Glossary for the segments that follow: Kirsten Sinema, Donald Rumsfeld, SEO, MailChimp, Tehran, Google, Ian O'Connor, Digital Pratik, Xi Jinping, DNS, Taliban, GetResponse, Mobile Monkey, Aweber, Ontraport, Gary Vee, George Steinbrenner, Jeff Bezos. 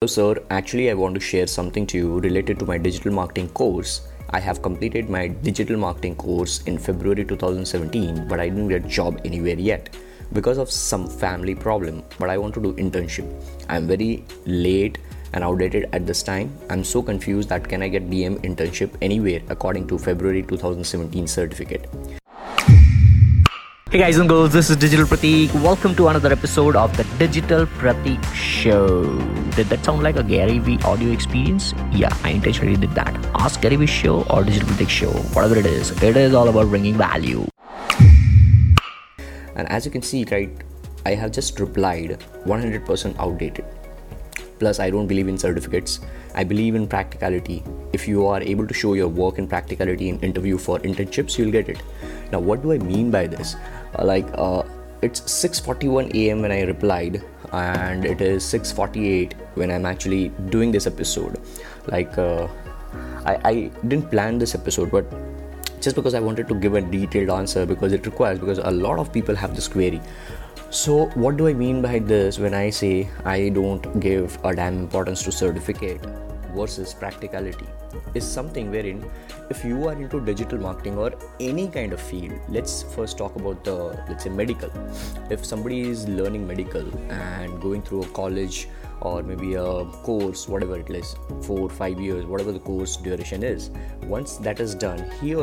Hello sir, actually I want to share something to you related to my digital marketing course. I have completed my digital marketing course in February 2017, but I didn't get a job anywhere yet because of some family problem, but I want to do internship. I'm very late and outdated at this time. I'm so confused that can I get DM internship anywhere according to February 2017 certificate. Hey guys and girls, this is Digital Pratik. Welcome to another episode of the Digital Pratik Show. Did that sound like a Gary Vee audio experience? Yeah, I intentionally did that. Ask Gary Vee Show or Digital Pratik Show, whatever it is all about bringing value. And as you can see, right, I have just replied 100% outdated. Plus, I don't believe in certificates. I believe in practicality. If you are able to show your work in practicality in interview for internships, you'll get it. Now, what do I mean by this? It's 6:41 a.m. when I replied, and it is 6:48 when I'm actually doing this episode. I didn't plan this episode, but just because I wanted to give a detailed answer because a lot of people have this query. So what do I mean by this when I say I don't give a damn importance to certificate versus practicality? Is something wherein if you are into digital marketing or any kind of field, let's first talk about let's say medical. If somebody is learning medical and going through a college or maybe a course, whatever it is, 4 or 5 years, whatever the course duration is, once that is done, if he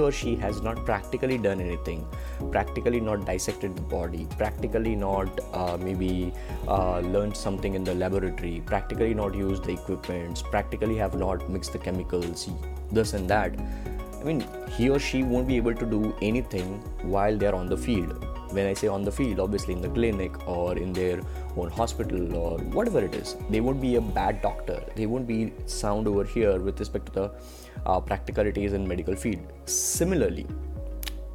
or she has not practically done anything, practically not dissected the body, practically not learned something in the laboratory, practically not used the equipments, practically have not mixed the chemicals, this and that. I mean, he or she won't be able to do anything while they're on the field. When I say on the field, obviously in the clinic or in their own hospital or whatever it is, they won't be a bad doctor. They won't be sound over here with respect to the practicalities in medical field. Similarly,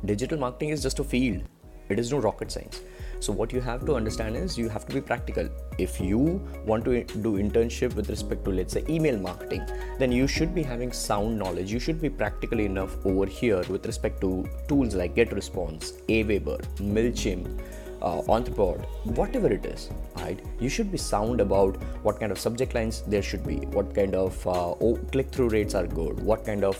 digital marketing is just a field. It is no rocket science. So what you have to understand is you have to be practical. If you want to do internship with respect to, let's say, email marketing, then you should be having sound knowledge. You should be practical enough over here with respect to tools like GetResponse, Aweber, MailChimp, Ontraport, whatever it is, right? You should be sound about what kind of subject lines there should be, what kind of click-through rates are good, what kind of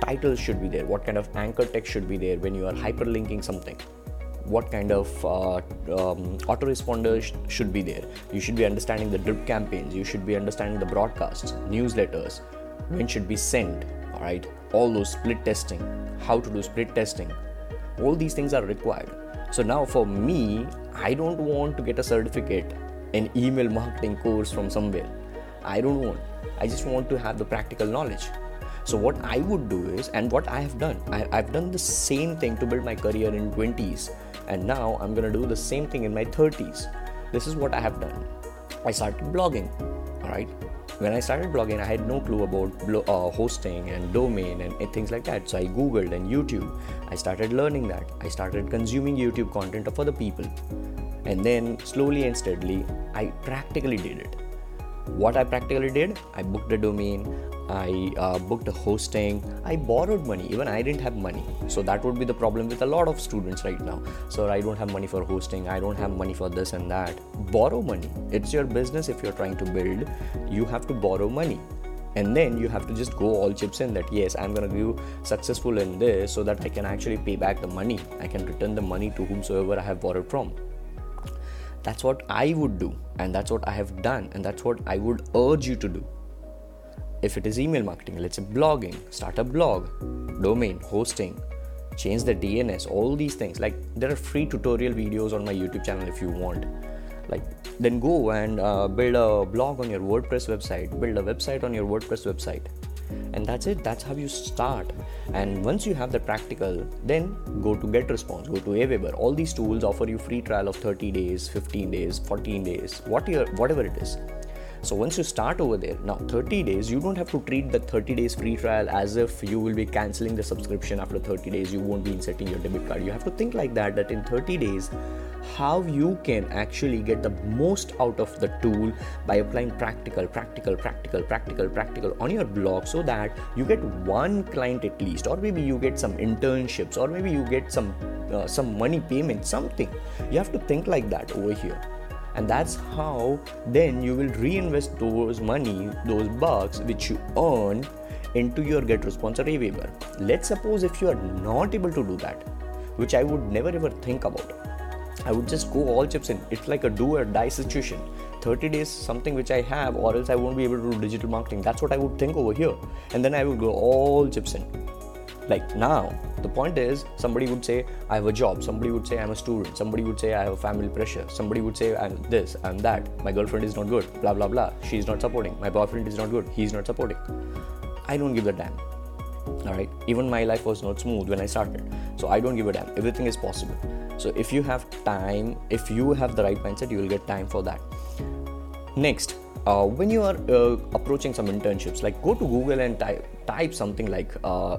titles should be there, what kind of anchor text should be there when you are hyperlinking something. What kind of autoresponder should be there. You should be understanding the drip campaigns. You should be understanding the broadcasts, newsletters, when should be sent, all right? All those split testing, how to do split testing. All these things are required. So now for me, I don't want to get a certificate, an email marketing course from somewhere. I don't want. I just want to have the practical knowledge. So what I would do is, and what I have done, I've done the same thing to build my career in 20s, and now I'm going to do the same thing in my 30s. This is what I have done. I started blogging, all right? When I started blogging, I had no clue about hosting and domain and things like that. So I Googled and YouTube. I started learning that. I started consuming YouTube content of other people. And then slowly and steadily, I practically did it. What I practically did, I booked a domain, I booked a hosting, I borrowed money. Even I didn't have money. So that would be the problem with a lot of students right now. So I don't have money for hosting, I don't have money for this and that. Borrow money. It's your business. If you're trying to build, you have to borrow money. And then you have to just go all chips in that, yes, I'm going to be successful in this so that I can actually pay back the money. I can return the money to whomsoever I have borrowed from. That's what I would do, and that's what I have done, and that's what I would urge you to do. If it is email marketing, let's say blogging, start a blog, domain, hosting, change the DNS, all these things. Like, there are free tutorial videos on my YouTube channel if you want. Like, then go and build a blog on your WordPress website, build a website on your WordPress website. And that's it. That's how you start. And once you have the practical, then go to GetResponse, go to Aweber. All these tools offer you free trial of 30 days, 15 days, 14 days, whatever it is. So once you start over there, now 30 days, you don't have to treat the 30 days free trial as if you will be cancelling the subscription after 30 days. You won't be inserting your debit card. You have to think like that in 30 days, how you can actually get the most out of the tool by applying practical on your blog, so that you get one client at least, or maybe you get some internships, or maybe you get some money payment, something. You have to think like that over here. And that's how then you will reinvest those money, those bucks which you earn into your GetResponse or Aweber. Let's suppose if you are not able to do that, which I would never ever think about. I would just go all chips in. It's like a do or die situation. 30 days something which I have, or else I won't be able to do digital marketing. That's what I would think over here. And then I would go all chips in. Like now, the point is, somebody would say, I have a job. Somebody would say, I'm a student. Somebody would say, I have a family pressure. Somebody would say, I'm this, I'm that. My girlfriend is not good. Blah, blah, blah. She's not supporting. My boyfriend is not good. He's not supporting. I don't give a damn. All right. Even my life was not smooth when I started. So I don't give a damn. Everything is possible. So if you have time, if you have the right mindset, you will get time for that. Next, when you are approaching some internships, like go to Google and type something like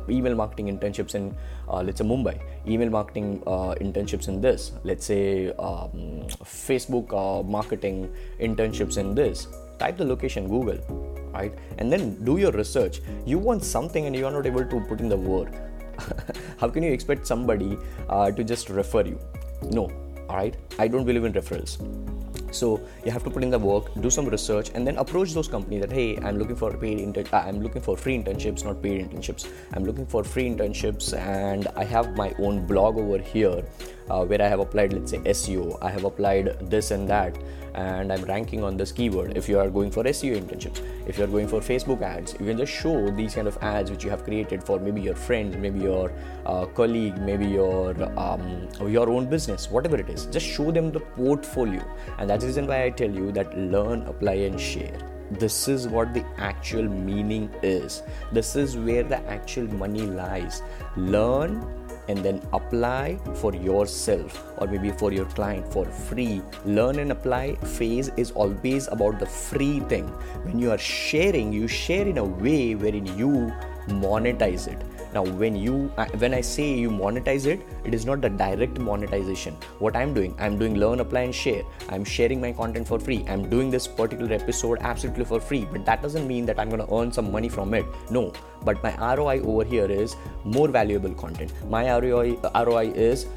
email marketing internships in, let's say Mumbai, email marketing internships in this, let's say Facebook marketing internships in this, type the location, Google, right? And then do your research. You want something and you are not able to put in the work. How can you expect somebody to just refer you? No, all right? I don't believe in referrals. So you have to put in the work, do some research, and then approach those companies that, hey, I'm looking for I'm looking for free internships, not paid internships. I'm looking for free internships, and I have my own blog over here where I have applied, let's say, SEO. I have applied this and that, and I'm ranking on this keyword. If you are going for SEO internships, if you are going for Facebook ads, you can just show these kind of ads which you have created for maybe your friends, maybe your colleague, maybe your own business, whatever it is. Just show them the portfolio, and that's the reason why I tell you that learn, apply, and share. This is what the actual meaning is. This is where the actual money lies. Learn and then apply for yourself or maybe for your client for free. Learn and apply phase is always about the free thing. When you are sharing, you share in a way wherein you monetize it. Now, when I say you monetize it, it is not the direct monetization. What I'm doing learn, apply, and share. I'm sharing my content for free. I'm doing this particular episode absolutely for free, but that doesn't mean that I'm going to earn some money from it. No, but my ROI over here is more valuable content. My ROI is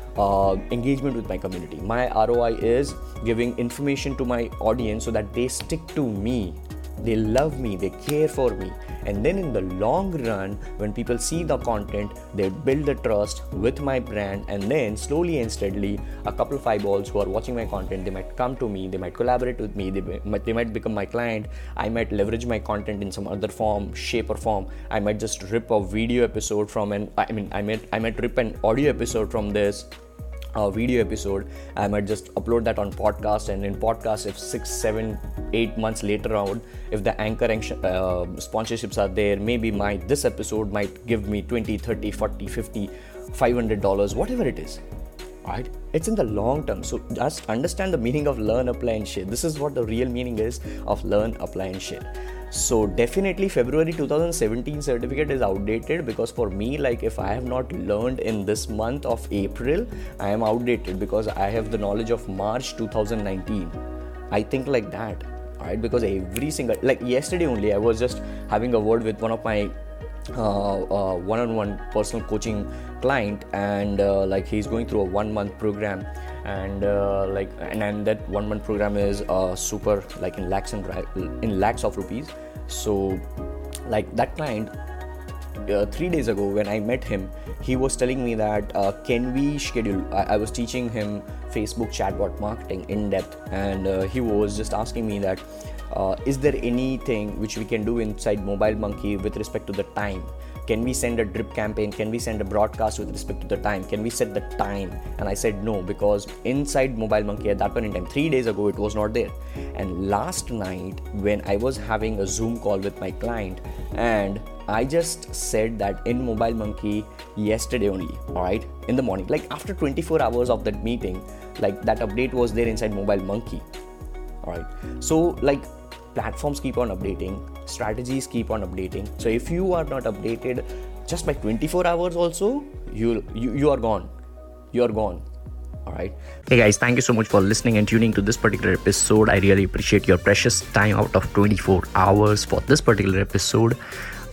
engagement with my community. My ROI is giving information to my audience so that they stick to me. They love me, they care for me. And then in the long run, when people see the content, they build the trust with my brand, and then slowly and steadily, a couple of eyeballs who are watching my content, they might come to me, they might collaborate with me, they might become my client. I might leverage my content in some other form, shape or form. I might just rip a video episode I might rip an audio episode from this. A video episode, I might just upload that on podcast, and in podcast, if 6, 7, 8 months later on, if the anchor sponsorships are there, maybe this episode might give me $20, $30, $40, $50, $500, whatever it is. Right? It's in the long term. So just understand the meaning of learn, apply, and share. This is what the real meaning is of learn, apply, and share. So definitely February 2017 certificate is outdated, because for me, like if I have not learned in this month of April, I am outdated because I have the knowledge of March 2019. I think like that, right? Because every single, like yesterday only, I was just having a word with one of my one-on-one personal coaching client, and like he's going through a 1 month program, and that 1 month program is super like in lakhs of rupees. So like that client, 3 days ago when I met him, he was telling me that can we schedule, I was teaching him Facebook chatbot marketing in depth, and he was just asking me that is there anything which we can do inside Mobile Monkey with respect to the time? Can we send a drip campaign? Can we send a broadcast with respect to the time? Can we set the time? And I said no, because inside Mobile Monkey at that point in time, 3 days ago, it was not there. And last night when I was having a Zoom call with my client, and I just said that in Mobile Monkey yesterday only, all right, in the morning, like after 24 hours of that meeting, like that update was there inside Mobile Monkey. All right. So like platforms keep on updating, strategies keep on updating. So if you are not updated just by 24 hours also, you are gone. You are gone. All right. Hey guys, thank you so much for listening and tuning to this particular episode. I really appreciate your precious time out of 24 hours for this particular episode.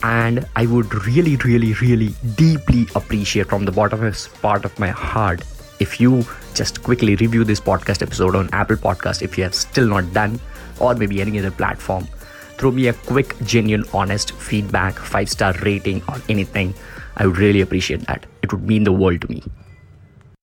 And I would really, really, really deeply appreciate from the bottom of my heart If you just quickly review this podcast episode on Apple Podcast, if you have still not done, or maybe any other platform, throw me a quick, genuine, honest feedback, 5-star rating or anything. I would really appreciate that. It would mean the world to me.